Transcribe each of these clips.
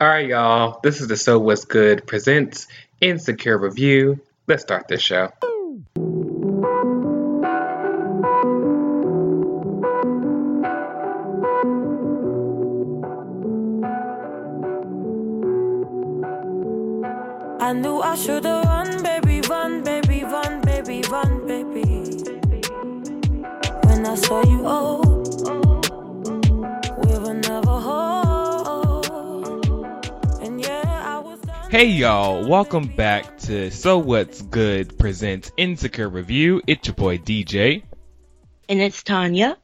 Alright y'all, this is the So What's Good presents Insecure Review. Let's start this show. I knew I should've run, baby, run, baby, run, baby, run, baby. When I saw you, oh, we were never home. Hey y'all, welcome back to So What's Good presents Insecure Review. It's your boy DJ. And it's Tanya.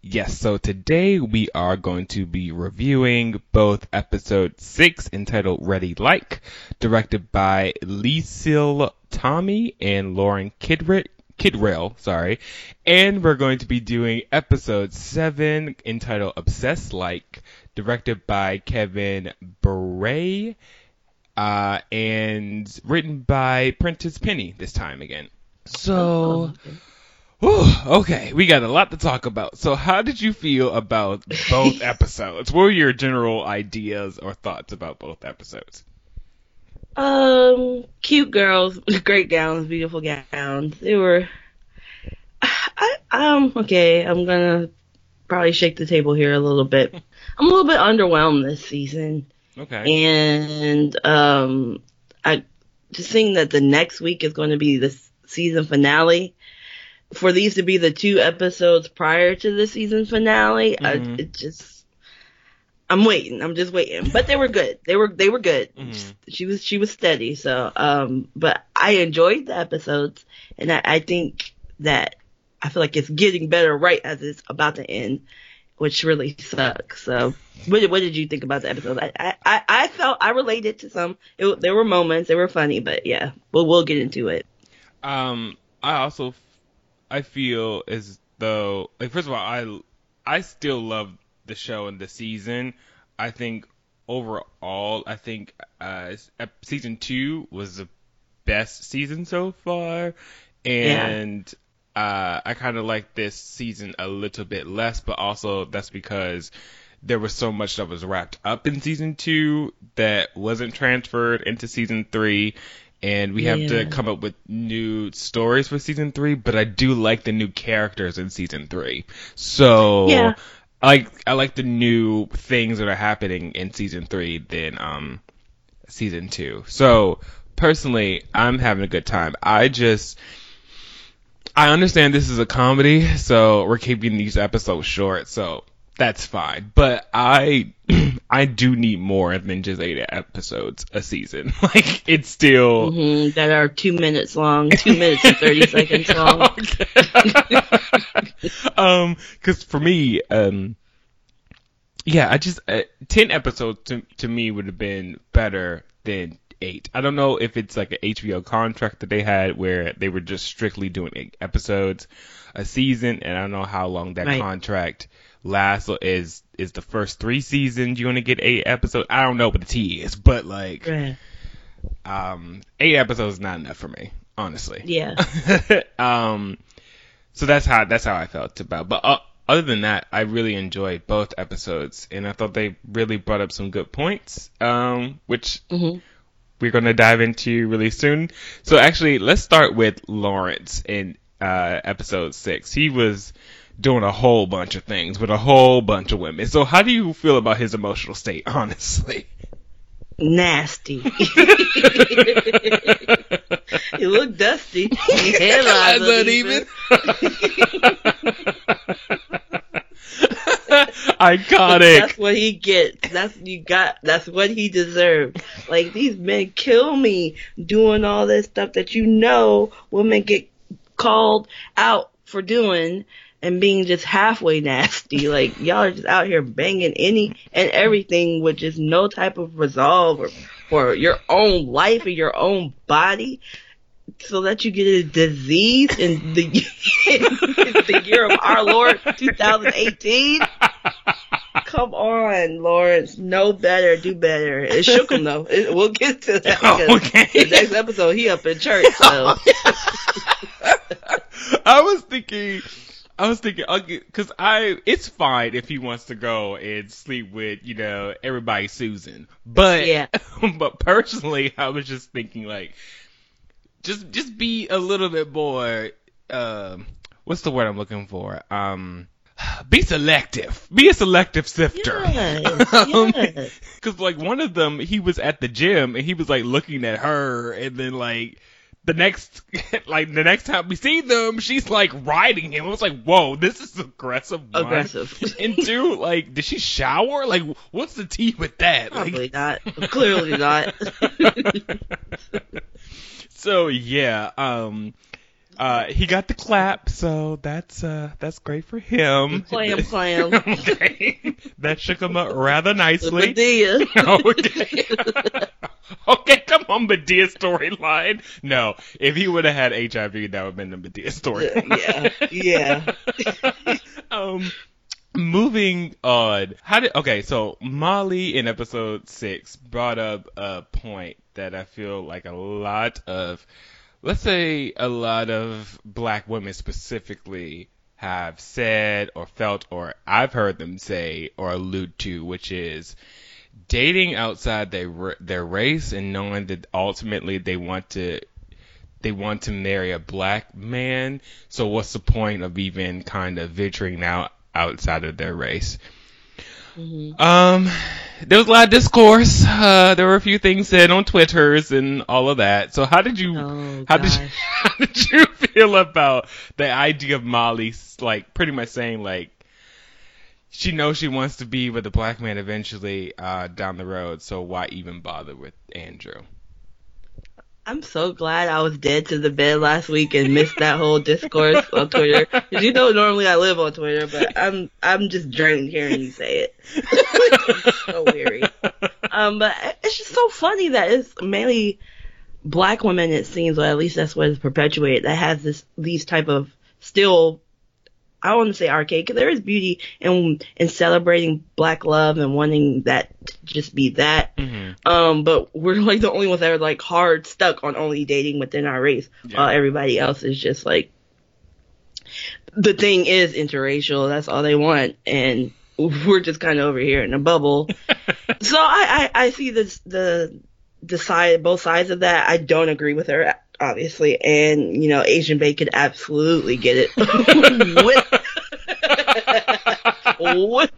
Yes, so today we are going to be reviewing both episode 6 entitled Ready Like, directed by Liesel Tommy and Lauren Kidri-Kidrail, and we're going to be doing episode 7 entitled Obsessed Like, directed by Kevin Bray. And written by Prentice Penny this time again. So, okay, we got a lot to talk about. So how did you feel about both episodes? What were your general ideas or thoughts about both episodes? Cute girls, great gowns, beautiful gowns. They were, okay, I'm gonna probably shake the table here a little bit. I'm a little bit underwhelmed this season. Okay. And I just think that the next week is going to be the season finale. For these to be the two episodes prior to the season finale, I'm just waiting. But they were good. They were good. Mm-hmm. She was steady. So, but I enjoyed the episodes, and I think that I feel like it's getting better right as it's about to end, which really sucks. So what did you think about the episode? I felt I related to some. There were moments. They were funny, but yeah, we'll get into it. I feel as though, like, first of all, I still love the show and the season. I think overall, season 2 was the best season so far. And yeah. I kind of like this season a little bit less, but also that's because there was so much that was wrapped up in season 2 that wasn't transferred into season 3, and we have to come up with new stories for season 3, but I do like the new characters in season 3. So yeah. I like the new things that are happening in season 3 than season 2. So personally, I'm having a good time. I understand this is a comedy, so we're keeping these episodes short, so that's fine. But I do need more than just 8 episodes a season. Like, it's still... Mm-hmm, that are 2 minutes long, 2 minutes and 30 seconds long. Because for me, I just... 10 episodes to me would have been better than 8. I don't know if it's like an HBO contract that they had where they were just strictly doing 8 episodes a season, and I don't know how long that contract lasts. So is the first 3 seasons you want to get 8 episodes? I don't know what the tea is, but 8 episodes is not enough for me, honestly. Yeah. So that's how I felt about. But other than that, I really enjoyed both episodes, and I thought they really brought up some good points, which. Mm-hmm. We're going to dive into really soon. So actually, let's start with Lawrence in episode 6. He was doing a whole bunch of things with a whole bunch of women. So how do you feel about his emotional state, honestly? Nasty. He looked dusty. His hairline wasn't even. Iconic. That's what he gets. That's what he deserved. Like, these men kill me doing all this stuff that women get called out for doing and being just halfway nasty. Like, y'all are just out here banging any and everything with just no type of resolve for your own life or your own body, so that you get a disease in the, the year of our Lord 2018. Come on, Lawrence. Know better. Do better. It shook him, though. We'll get to that. Oh, okay. The next episode, he up in church. So. I was thinking I was thinking, because it's fine if he wants to go and sleep with, you know, everybody Susan. But yeah. But personally, I was just thinking, like, just be a little bit more, what's the word I'm looking for? Be selective. Be a selective sifter. Yes. Because, like, one of them, he was at the gym, and he was, like, looking at her, and then, like, the next time we see them, she's like riding him. I was like, whoa, this is aggressive. One. Aggressive. And two, like, did she shower? Like, what's the tea with that? Probably not. Clearly not. So yeah, he got the clap, so that's great for him. Clam. Okay, that shook him up rather nicely. Medea. Okay. Okay, come on, Medea storyline. No, if he would have had HIV, that would have been the Medea storyline. Yeah. Moving on. So Molly in episode 6 brought up a point that I feel like a lot of black women specifically have said or felt, or I've heard them say or allude to, which is dating outside their race and knowing that ultimately they want to marry a black man. So what's the point of even kind of venturing out outside of their race? Mm-hmm. There was a lot of discourse. There were a few things said on Twitters and all of that. So how did you feel about the idea of Molly, like, pretty much saying, like, she knows she wants to be with a black man eventually down the road, so why even bother with Andrew? I'm so glad I was dead to the bed last week and missed that whole discourse on Twitter. Because you know normally I live on Twitter, but I'm just drained hearing you say it. I'm so weary. But it's just so funny that it's mainly black women, it seems, or at least that's what is perpetuated, that has these type of still, I don't want to say archaic, because there is beauty in celebrating black love and wanting that to just be that. Mm-hmm. But we're like the only ones that are like hard stuck on only dating within our race, while everybody else is just like, the thing is interracial. That's all they want, and we're just kind of over here in a bubble. So I see the side, both sides of that. I don't agree with her, obviously, and you know, Asian Bay could absolutely get it with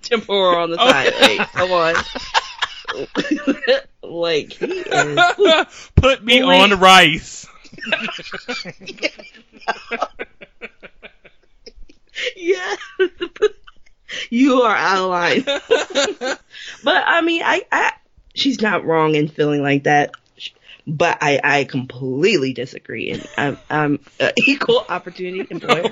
Tempura on the side. Like, come on, like, he is... put me on rice. Yeah, you are out of line. But I mean, I she's not wrong in feeling like that. But I completely disagree, and I'm an equal opportunity employer.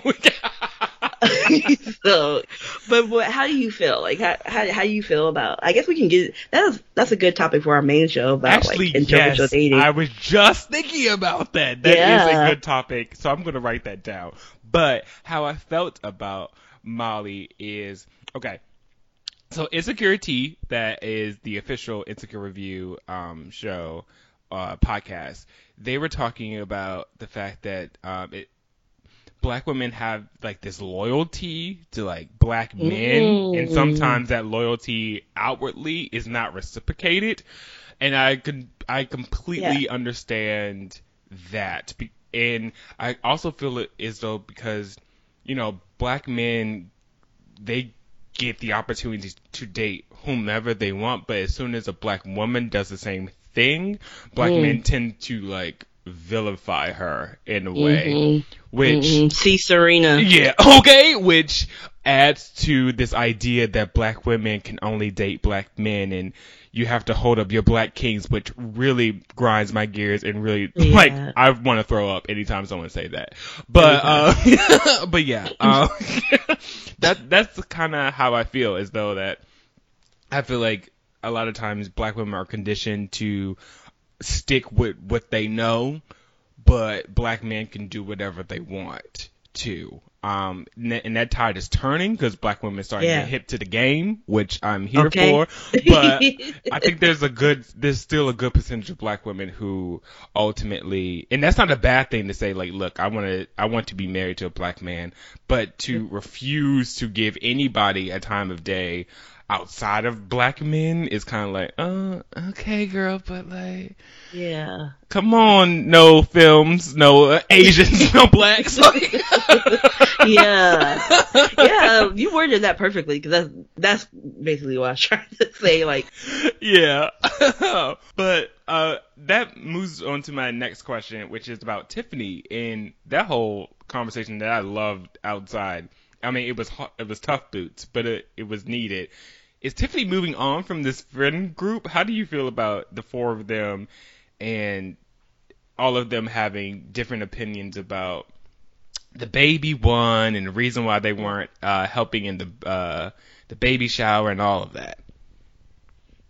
So, but how do you feel? Like, how do you feel about? I guess we can get that's a good topic for our main show about, actually, like, interracial dating. I was just thinking about that. That is a good topic, so I'm gonna write that down. But how I felt about Molly is okay. So Insecurity, that is the official Insecure Review show. Podcast, they were talking about the fact that black women have like this loyalty to like black men, and sometimes that loyalty outwardly is not reciprocated, and I completely understand that, and I also feel it is though, because you know, black men, they get the opportunity to date whomever they want, but as soon as a black woman does the same thing, black men tend to like vilify her in a way, which see Serena, which adds to this idea that black women can only date black men, and you have to hold up your black kings, which really grinds my gears and really like I want to throw up anytime someone say that. But but yeah, that's kind of how I feel, as though that I feel like a lot of times black women are conditioned to stick with what they know, but black men can do whatever they want to. And that tide is turning because black women starting to get hip to the game, which I'm here for. But I think there's still a good percentage of black women who ultimately, and that's not a bad thing to say, like, look, I want to be married to a black man, but to refuse to give anybody a time of day outside of black men is kind of like, okay, girl, but like, yeah, come on, no films, no Asians, no blacks. Like, yeah, you worded that perfectly because that's basically what I was trying to say. Like, yeah, but that moves on to my next question, which is about Tiffany and that whole conversation that I loved outside. I mean, it was tough boots, but it was needed. Is Tiffany moving on from this friend group? How do you feel about the four of them and all of them having different opinions about the baby one and the reason why they weren't helping in the baby shower and all of that?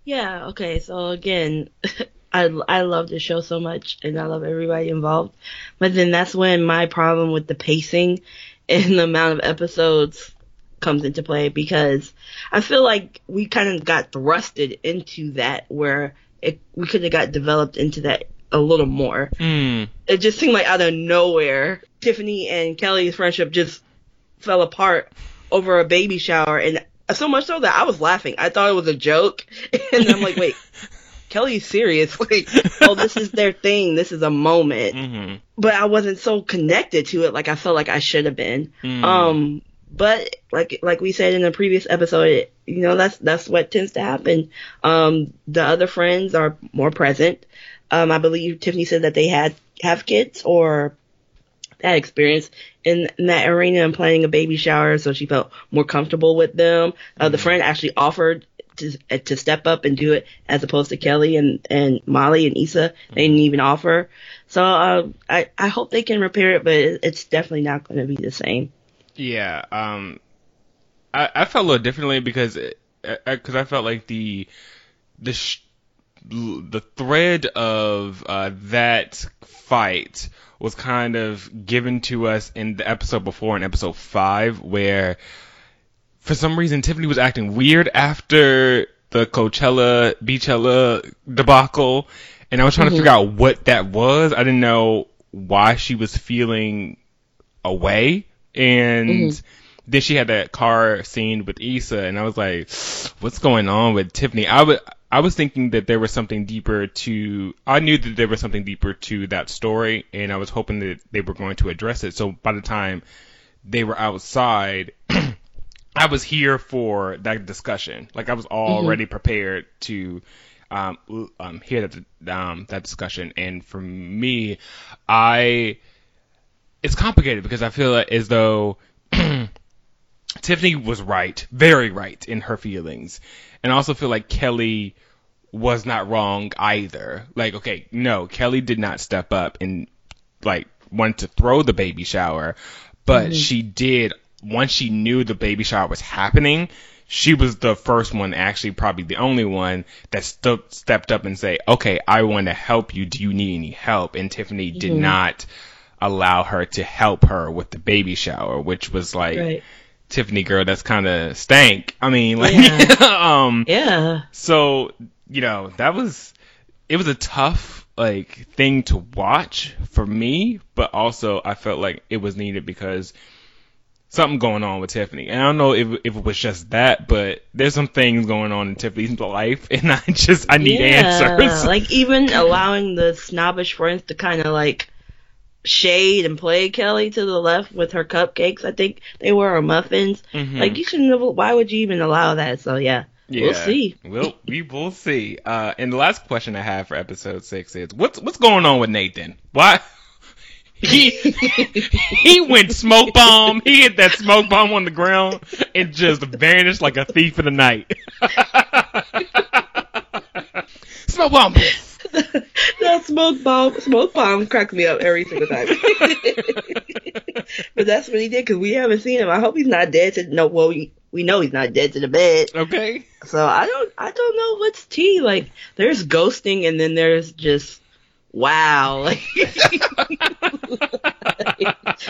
Yeah, okay. So, again, I love the show so much and I love everybody involved. But then that's when my problem with the pacing and the amount of episodes comes into play, because I feel like we kind of got thrusted into that where we could have got developed into that a little more. It just seemed like out of nowhere, Tiffany and Kelly's friendship just fell apart over a baby shower, and so much so that I was laughing. I thought it was a joke, and I'm like, wait, Kelly's serious. Like, oh, this is their thing. This is a moment. Mm-hmm. But I wasn't so connected to it like I felt like I should have been. But like we said in the previous episode, that's what tends to happen. The other friends are more present. I believe Tiffany said that they have kids or that experience in that arena and planning a baby shower, so she felt more comfortable with them. The friend actually offered to step up and do it, as opposed to Kelly and Molly and Issa. They didn't even offer. So I hope they can repair it, but it's definitely not going to be the same. Yeah. I felt a little differently because I felt like the thread of that fight was kind of given to us in the episode before, in episode 5, where for some reason, Tiffany was acting weird after the Coachella, Beachella debacle, and I was trying to figure out what that was. I didn't know why she was feeling away, and then she had that car scene with Issa, and I was like, what's going on with Tiffany? I was thinking that there was something deeper to... I knew that there was something deeper to that story, and I was hoping that they were going to address it, so by the time they were outside... I was here for that discussion. Like, I was already prepared to hear that discussion. And for me, it's complicated because I feel as though Tiffany was right, very right in her feelings. And I also feel like Kelly was not wrong either. Like, okay, no, Kelly did not step up and, like, wanted to throw the baby shower, but she did. Once she knew the baby shower was happening, she was the first one, actually probably the only one, that stepped up and say, okay, I want to help you. Do you need any help? And Tiffany did not allow her to help her with the baby shower, which was like, Tiffany, girl, that's kind of stank. I mean, like, so, it was a tough, like, thing to watch for me, but also I felt like it was needed because something going on with Tiffany. And I don't know if it was just that, but there's some things going on in Tiffany's life, and I need answers. Like, even allowing the snobbish friends to kind of, like, shade and play Kelly to the left with her cupcakes, I think they were, or muffins. Like, you shouldn't have, why would you even allow that? So, yeah. We'll see. We will see. And the last question I have for episode 6 is, what's going on with Nathan? Why? He went smoke bomb. He hit that smoke bomb on the ground and just vanished like a thief in the night. Smoke bomb. That smoke bomb cracks me up every single time. But that's what he did, because we haven't seen him. I hope he's not dead to no. Well, we know he's not dead to the bed. Okay. So I don't know what's tea. Like, there's ghosting, and then there's just wow.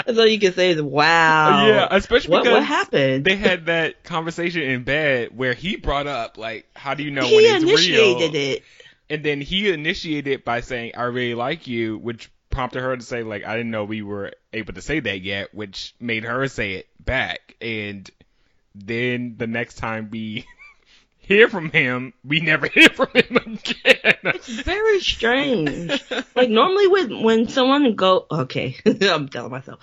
That's all you can say is wow. Yeah, especially because what happened? They had that conversation in bed where he brought up, like, how do you know when it's real? He initiated it. And then he initiated it by saying, I really like you, which prompted her to say, like, I didn't know we were able to say that yet, which made her say it back. And then the next time we hear from him, we never hear from him again. It's very strange. Like, normally when someone go, okay, I'm telling myself.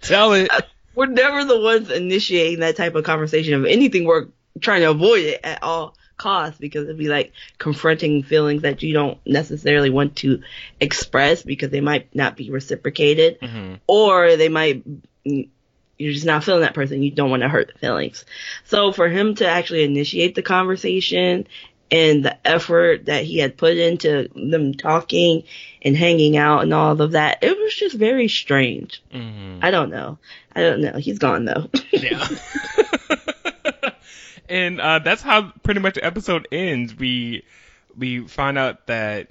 Tell it. We're never the ones initiating that type of conversation of anything. We're trying to avoid it at all costs because it'd be like confronting feelings that you don't necessarily want to express because they might not be reciprocated, mm-hmm. or they might, you're just not feeling that person. You don't want to hurt the feelings. So for him to actually initiate the conversation and the effort that he had put into them talking and hanging out and all of that, it was just very strange. Mm-hmm. I don't know. He's gone though. Yeah. And that's how pretty much the episode ends. We find out that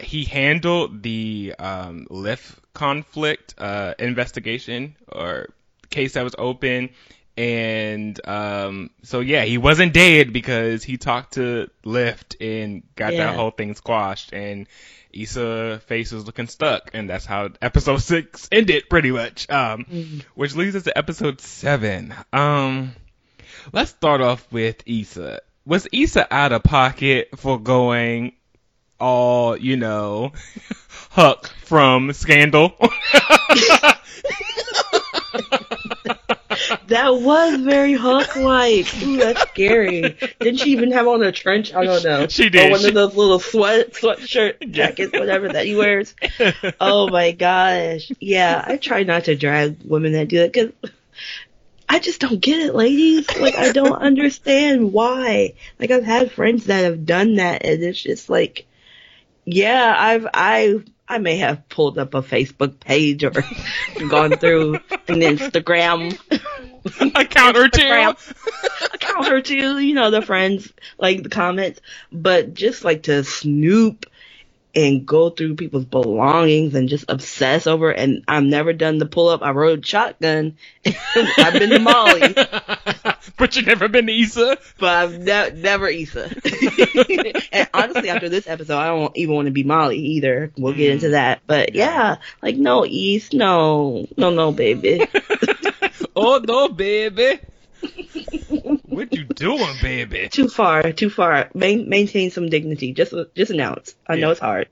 he handled the Lyft conflict investigation or case that was open. And so, yeah, he wasn't dead because he talked to Lyft and got that whole thing squashed. And Issa's face was looking stuck. And that's how episode 6 ended, pretty much, which leads us to episode 7. Let's start off with Issa. Was Issa out of pocket for going all, Huck from Scandal? That was very Huck-like. Ooh, that's scary. Didn't she even have on a trench? I don't know. She did. Or one of those little sweatshirt jackets, whatever that he wears. Oh, my gosh. Yeah, I try not to drag women that do that because I just don't get it, ladies. Like, I don't understand why. Like, I've had friends that have done that, and it's just like, yeah, I may have pulled up a Facebook page or gone through an Instagram account or two. Account or two, the friends, like, the comments. But just, like, to snoop and go through people's belongings and just obsess over it. And I've never done the pull-up. I rode shotgun. I've been to Molly. But you've never been to Issa? But I've never Issa. And honestly, after this episode, I don't even want to be Molly either. We'll get into that. But yeah, like, no, East, no, baby. Oh, no, baby. What you doing, baby? Too far. Maintain some dignity. Just an ounce. I know it's hard.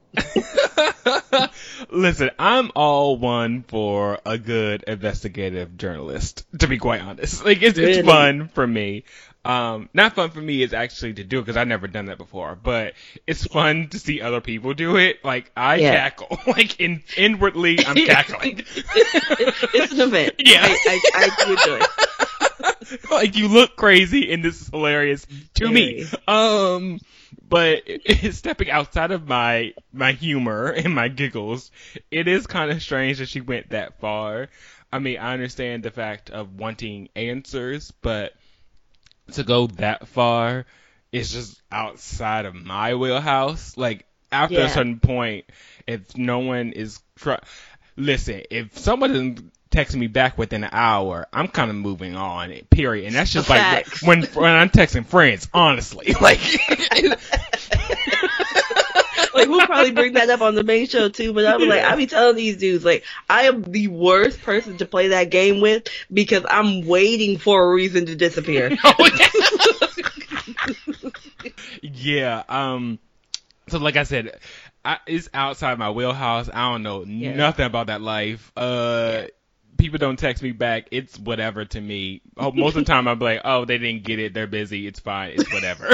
Listen, I'm all one for a good investigative journalist, to be quite honest. Like, it's fun for me. Not fun for me is actually to do it because I've never done that before, but it's fun to see other people do it. Like, I cackle. Like, inwardly, I'm cackling. It's an event. Yeah. I do enjoy it. Like, you look crazy and this is hilarious to me. But stepping outside of my humor and my giggles, it is kind of strange that she went that far. I mean, I understand the fact of wanting answers, but to go that far is just outside of my wheelhouse. Like, after a certain point, if no one is listen, if someone doesn't text me back within an hour, I'm kind of moving on, period. And that's just facts. Like when I'm texting friends, honestly. Like, like, we'll probably bring that up on the main show too, but I'm like, I be telling these dudes, like, I am the worst person to play that game with because I'm waiting for a reason to disappear. Yeah. So, like I said, it's outside my wheelhouse. I don't know nothing about that life. People don't text me back. It's whatever to me. Oh, most of the time I'm like, oh, they didn't get it. They're busy. It's fine. It's whatever.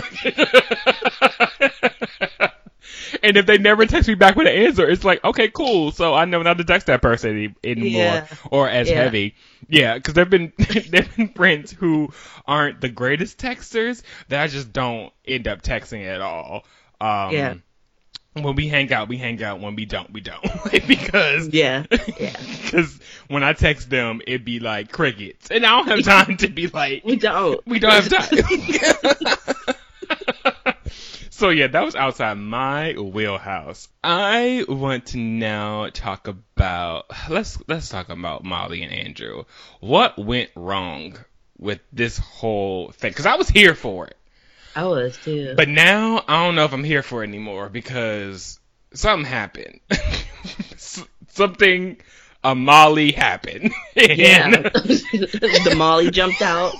And if they never text me back with an answer, it's like, okay, cool. So I know not to text that person anymore or as heavy. Yeah, because there've been friends who aren't the greatest texters that I just don't end up texting at all. When we hang out. When we don't, we don't. Because because when I text them, it'd be like crickets, and I don't have time to be like we don't have time. So yeah, that was outside my wheelhouse. I want to now talk about, let's talk about Molly and Andrew. What went wrong with this whole thing? Because I was here for it. I was too. But now I don't know if I'm here for it anymore because something happened. Something, a Molly happened. Yeah. The Molly jumped out.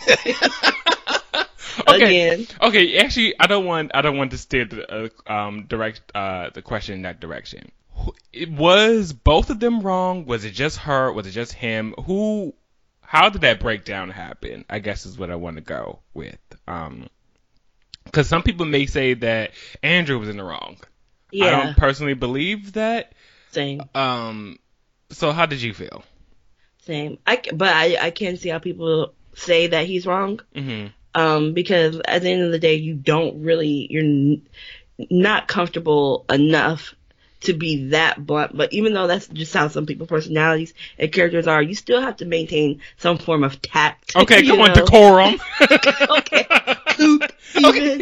Okay. Again. Okay. Actually, I don't want to steer the question in that direction. Was both of them wrong? Was it just her? Was it just him? How did that breakdown happen? I guess is what I want to go with. Because some people may say that Andrew was in the wrong. Yeah. I don't personally believe that. Same. So how did you feel? Same. But I can see how people say that he's wrong. Mm-hmm. Because at the end of the day, you're not comfortable enough to be that blunt. But even though that's just how some people's personalities and characters are, you still have to maintain some form of tact. Okay, come on, decorum. Okay, poop, even, okay.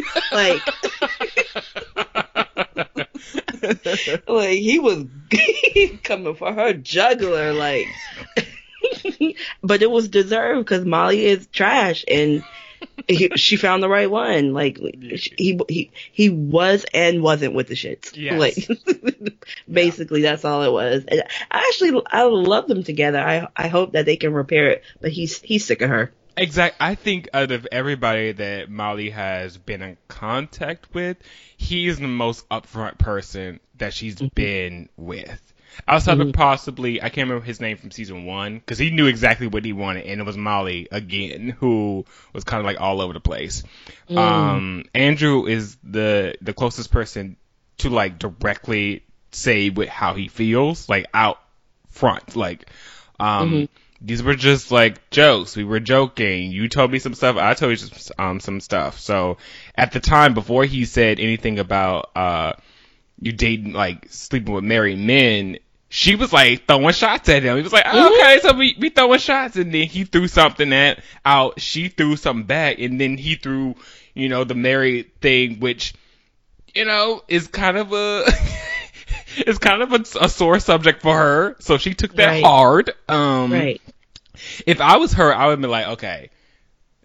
Like he was coming for her jugular, like. But it was deserved because Molly is trash and. She found the right one. Like he was and wasn't with the shits. Yes. Like basically, that's all it was. And I love them together. I hope that they can repair it. But he's sick of her. Exactly. I think out of everybody that Molly has been in contact with, he's the most upfront person that she's mm-hmm. been with. Outside mm-hmm. of possibly, I can't remember his name from season 1, because he knew exactly what he wanted, and it was Molly, again, who was kind of like all over the place. Mm. Andrew is the closest person to like directly say with how he feels, like out front. Like, mm-hmm. these were just like jokes. We were joking. You told me some stuff. I told you some stuff. So at the time, before he said anything about you dating, like sleeping with married men, she was like throwing shots at him. He was like, oh, okay, so we throwing shots, and then he threw something out. She threw something back, and then he threw, the married thing, which, is kind of a a sore subject for her. So she took that hard. Right. If I was her, I would be like, okay,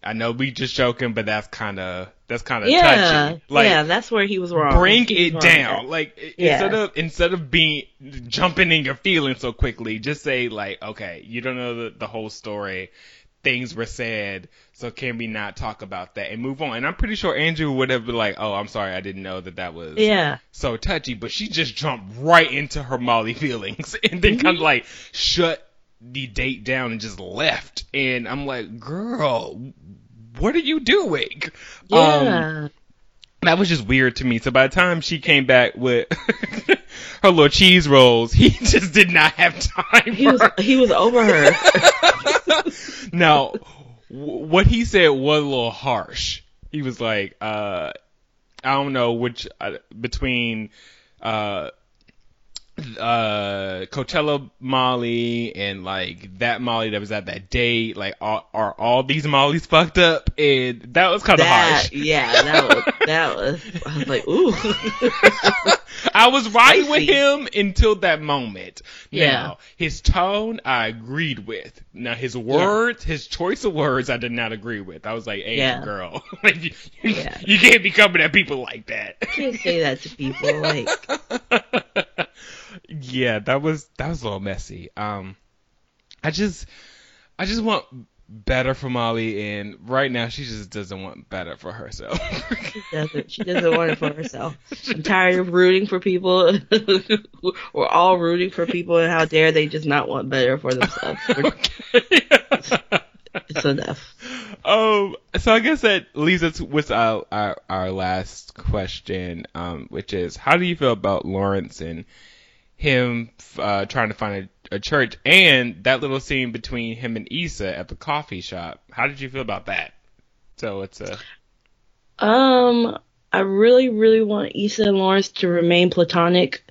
I know we just joking, but that's kind of touchy. Like, yeah, that's where he was wrong. Bring it down. Like instead of being jumping in your feelings so quickly, just say like, okay, you don't know the whole story. Things were said, so can we not talk about that and move on? And I'm pretty sure Andrew would have been like, oh, I'm sorry, I didn't know that was so touchy. But she just jumped right into her Molly feelings and then kind of like shut the date down and just left. And I'm like, girl, what are you doing? That was just weird to me. So by the time she came back with her little cheese rolls, he just did not have time he was over her. Now, what he said was a little harsh. He was like, I don't know which between Coachella Molly and like that Molly that was at that date, like are all these Mollys fucked up? And that was kind of harsh. Yeah, that was I was like, ooh. I was riding with him until that moment. Yeah. Now, his tone I agreed with. Now his words, his choice of words I did not agree with. I was like, hey girl, like, you can't be coming at people like that. You can't say that to people like yeah, that was a little messy. I just want better for Molly, and right now she just doesn't want better for herself. She doesn't want it for herself. I'm tired of rooting for people. We're all rooting for people, and how dare they just not want better for themselves. Okay. It's enough. So I guess that leaves us with our last question, which is, how do you feel about Lawrence and him trying to find a church, and that little scene between him and Issa at the coffee shop? How did you feel about that? So it's a... I really, really want Issa and Lawrence to remain platonic.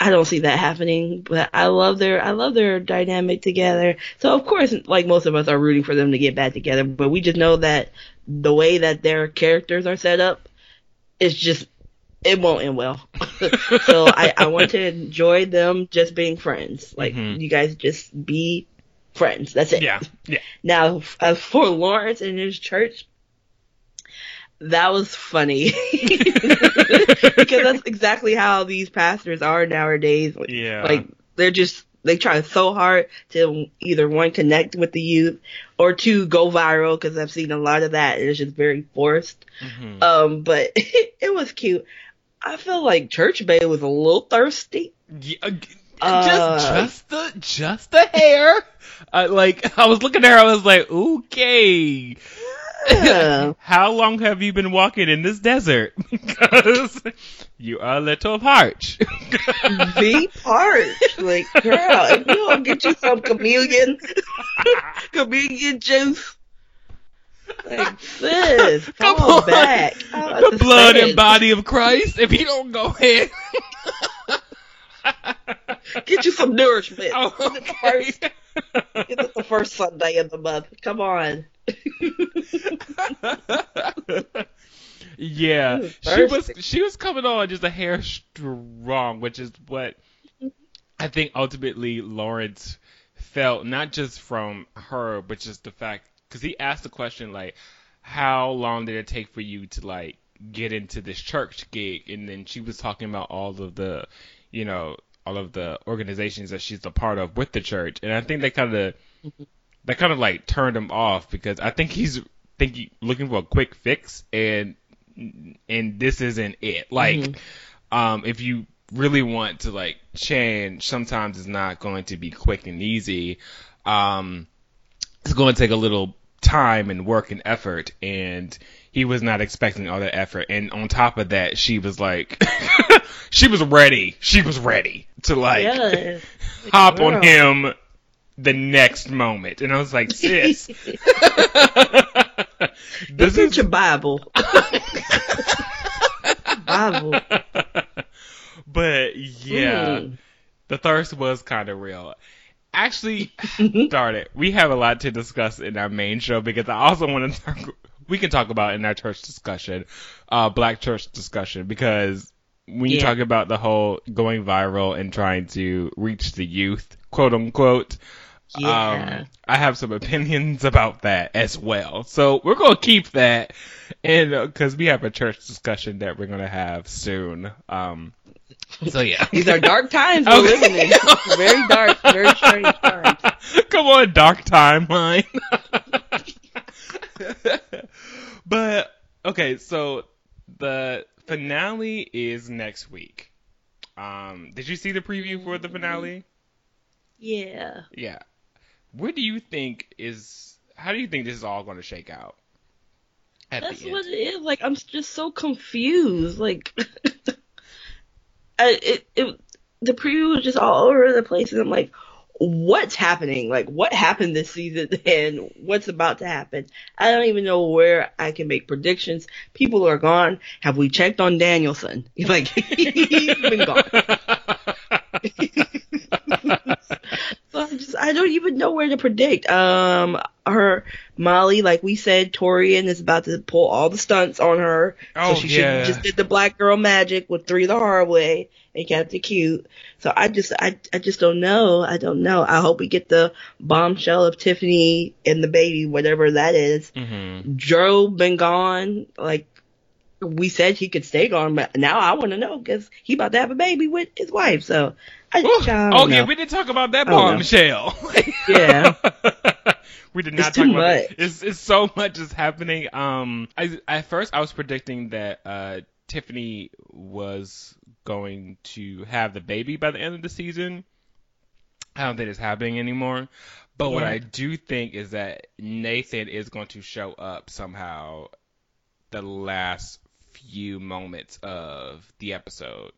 I don't see that happening, but I love their dynamic together. So of course, like most of us are rooting for them to get back together, but we just know that the way that their characters are set up, it's just it won't end well. So I want to enjoy them just being friends. Like, you guys just be friends. That's it. Yeah. Now, as for Lawrence and his church, that was funny. Because that's exactly how these pastors are nowadays. Yeah. Like, they're just... They try so hard to either, one, connect with the youth, or two, go viral, because I've seen a lot of that, and it's just very forced. But it was cute. I feel like Church Bay was a little thirsty. Yeah, just the hair. I was looking at her, I was like, okay. Yeah. How long have you been walking in this desert? Because... You are a little parched. Be parched. Like, girl, if you don't get you some chameleon juice. Like, sis, come on back. The blood and body of Christ, if you don't go ahead. Get you some nourishment. Oh, okay. It's the first Sunday of the month. Come on. Yeah, she was coming on just a hair strong, which is what I think ultimately Lawrence felt, not just from her, but just the fact, because he asked the question, like, how long did it take for you to, like, get into this church gig? And then she was talking about all of the organizations that she's a part of with the church. And I think they kind of like turned him off, because I think he's looking for a quick fix, and this isn't it. Like, if you really want to, like, change, sometimes it's not going to be quick and easy. It's going to take a little time and work and effort, and he was not expecting all that effort. And on top of that, she was like, she was ready to, like, yes, hop girl. On him the next moment. And I was like, sis. This is your Bible. Bible. But yeah, the thirst was kind of real. Actually, darn it, we have a lot to discuss in our main show, because I also want to talk. We can talk about in our church discussion, Black church discussion, because when you talk about the whole going viral and trying to reach the youth, quote unquote. Yeah. I have some opinions about that as well. So we're going to keep that, and because we have a church discussion that we're going to have soon. So yeah. These are dark times we're living in. Very dark, very strange times. Come on, dark timeline. But, okay, so the finale is next week. Did you see the preview for the finale? Yeah. Yeah. Where do you think how do you think this is all going to shake out? That's what it is. Like, I'm just so confused. Like, the preview was just all over the place, and I'm like, what's happening? Like, what happened this season, and what's about to happen? I don't even know where I can make predictions. People are gone. Have we checked on Danielson? Like, he's been gone. So I don't even know where to predict. Her Molly, like we said, Torian is about to pull all the stunts on her. Oh, so she just did the black girl magic with Three the Hard Way and kept it cute. So I just don't know. I don't know. I hope we get the bombshell of Tiffany and the baby, whatever that is. Joe been gone. Like we said, he could stay gone, but now I want to know, because he about to have a baby with his wife. So yeah, we didn't talk about that bombshell. Yeah. We did not talk about it. It's so much is happening. At first I was predicting that Tiffany was going to have the baby by the end of the season. I don't think it's happening anymore. But what I do think is that Nathan is going to show up somehow the last few moments of the episode.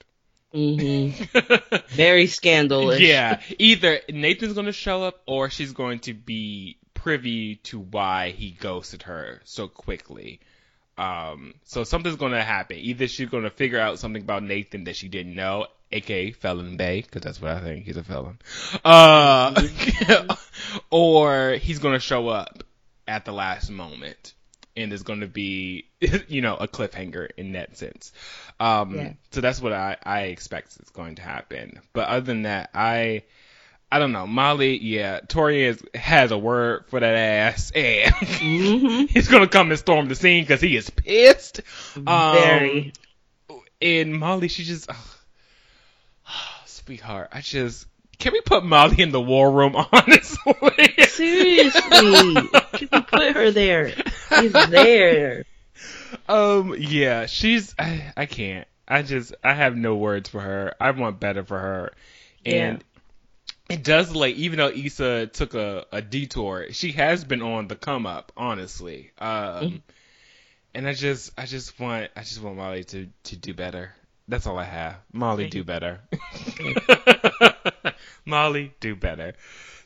Very scandalous. Yeah, either Nathan's going to show up, or she's going to be privy to why he ghosted her so quickly. So something's going to happen. Either she's going to figure out something about Nathan that she didn't know, aka Felon Bay, because that's what I think, he's a felon. Or he's going to show up at the last moment. and there's going to be, you know, a cliffhanger in that sense. So that's what I expect is going to happen. But other than that, I don't know. Molly, yeah, Tori has a word for that ass, and he's going to come and storm the scene because he is pissed. Very. And Molly, she just, sweetheart, I just, can we put Molly in the war room, honestly? Seriously. Can we put her there? She's there. Yeah, she's, I can't. I have no words for her. I want better for her. And it does, like, even though Issa took a detour, she has been on the come up, honestly. And I just want Molly to do better. That's all I have. Molly, do better. Molly, do better.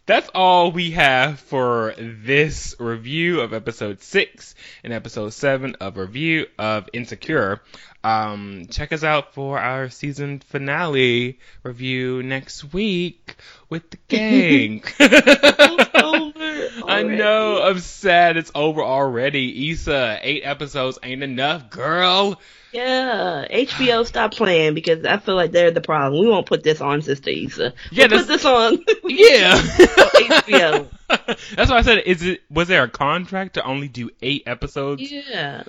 That's all we have for this review of episode 6 and episode 7 of Review of Insecure. Check us out for our season finale review next week with the gang. It's over. I know. I'm sad. It's over already. Issa, 8 episodes ain't enough, girl. Yeah, HBO, stop playing, because I feel like they're the problem. We won't put this on, Sister Issa. Yeah, we'll put this on. Yeah. HBO. That's why I said, was there a contract to only do 8 episodes? Yeah.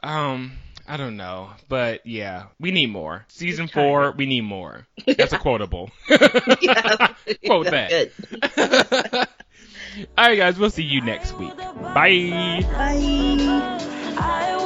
I don't know, but yeah, we need more. Season 4, we need more. That's a quotable. Quote that. All right, guys, we'll see you next week. Bye. Bye.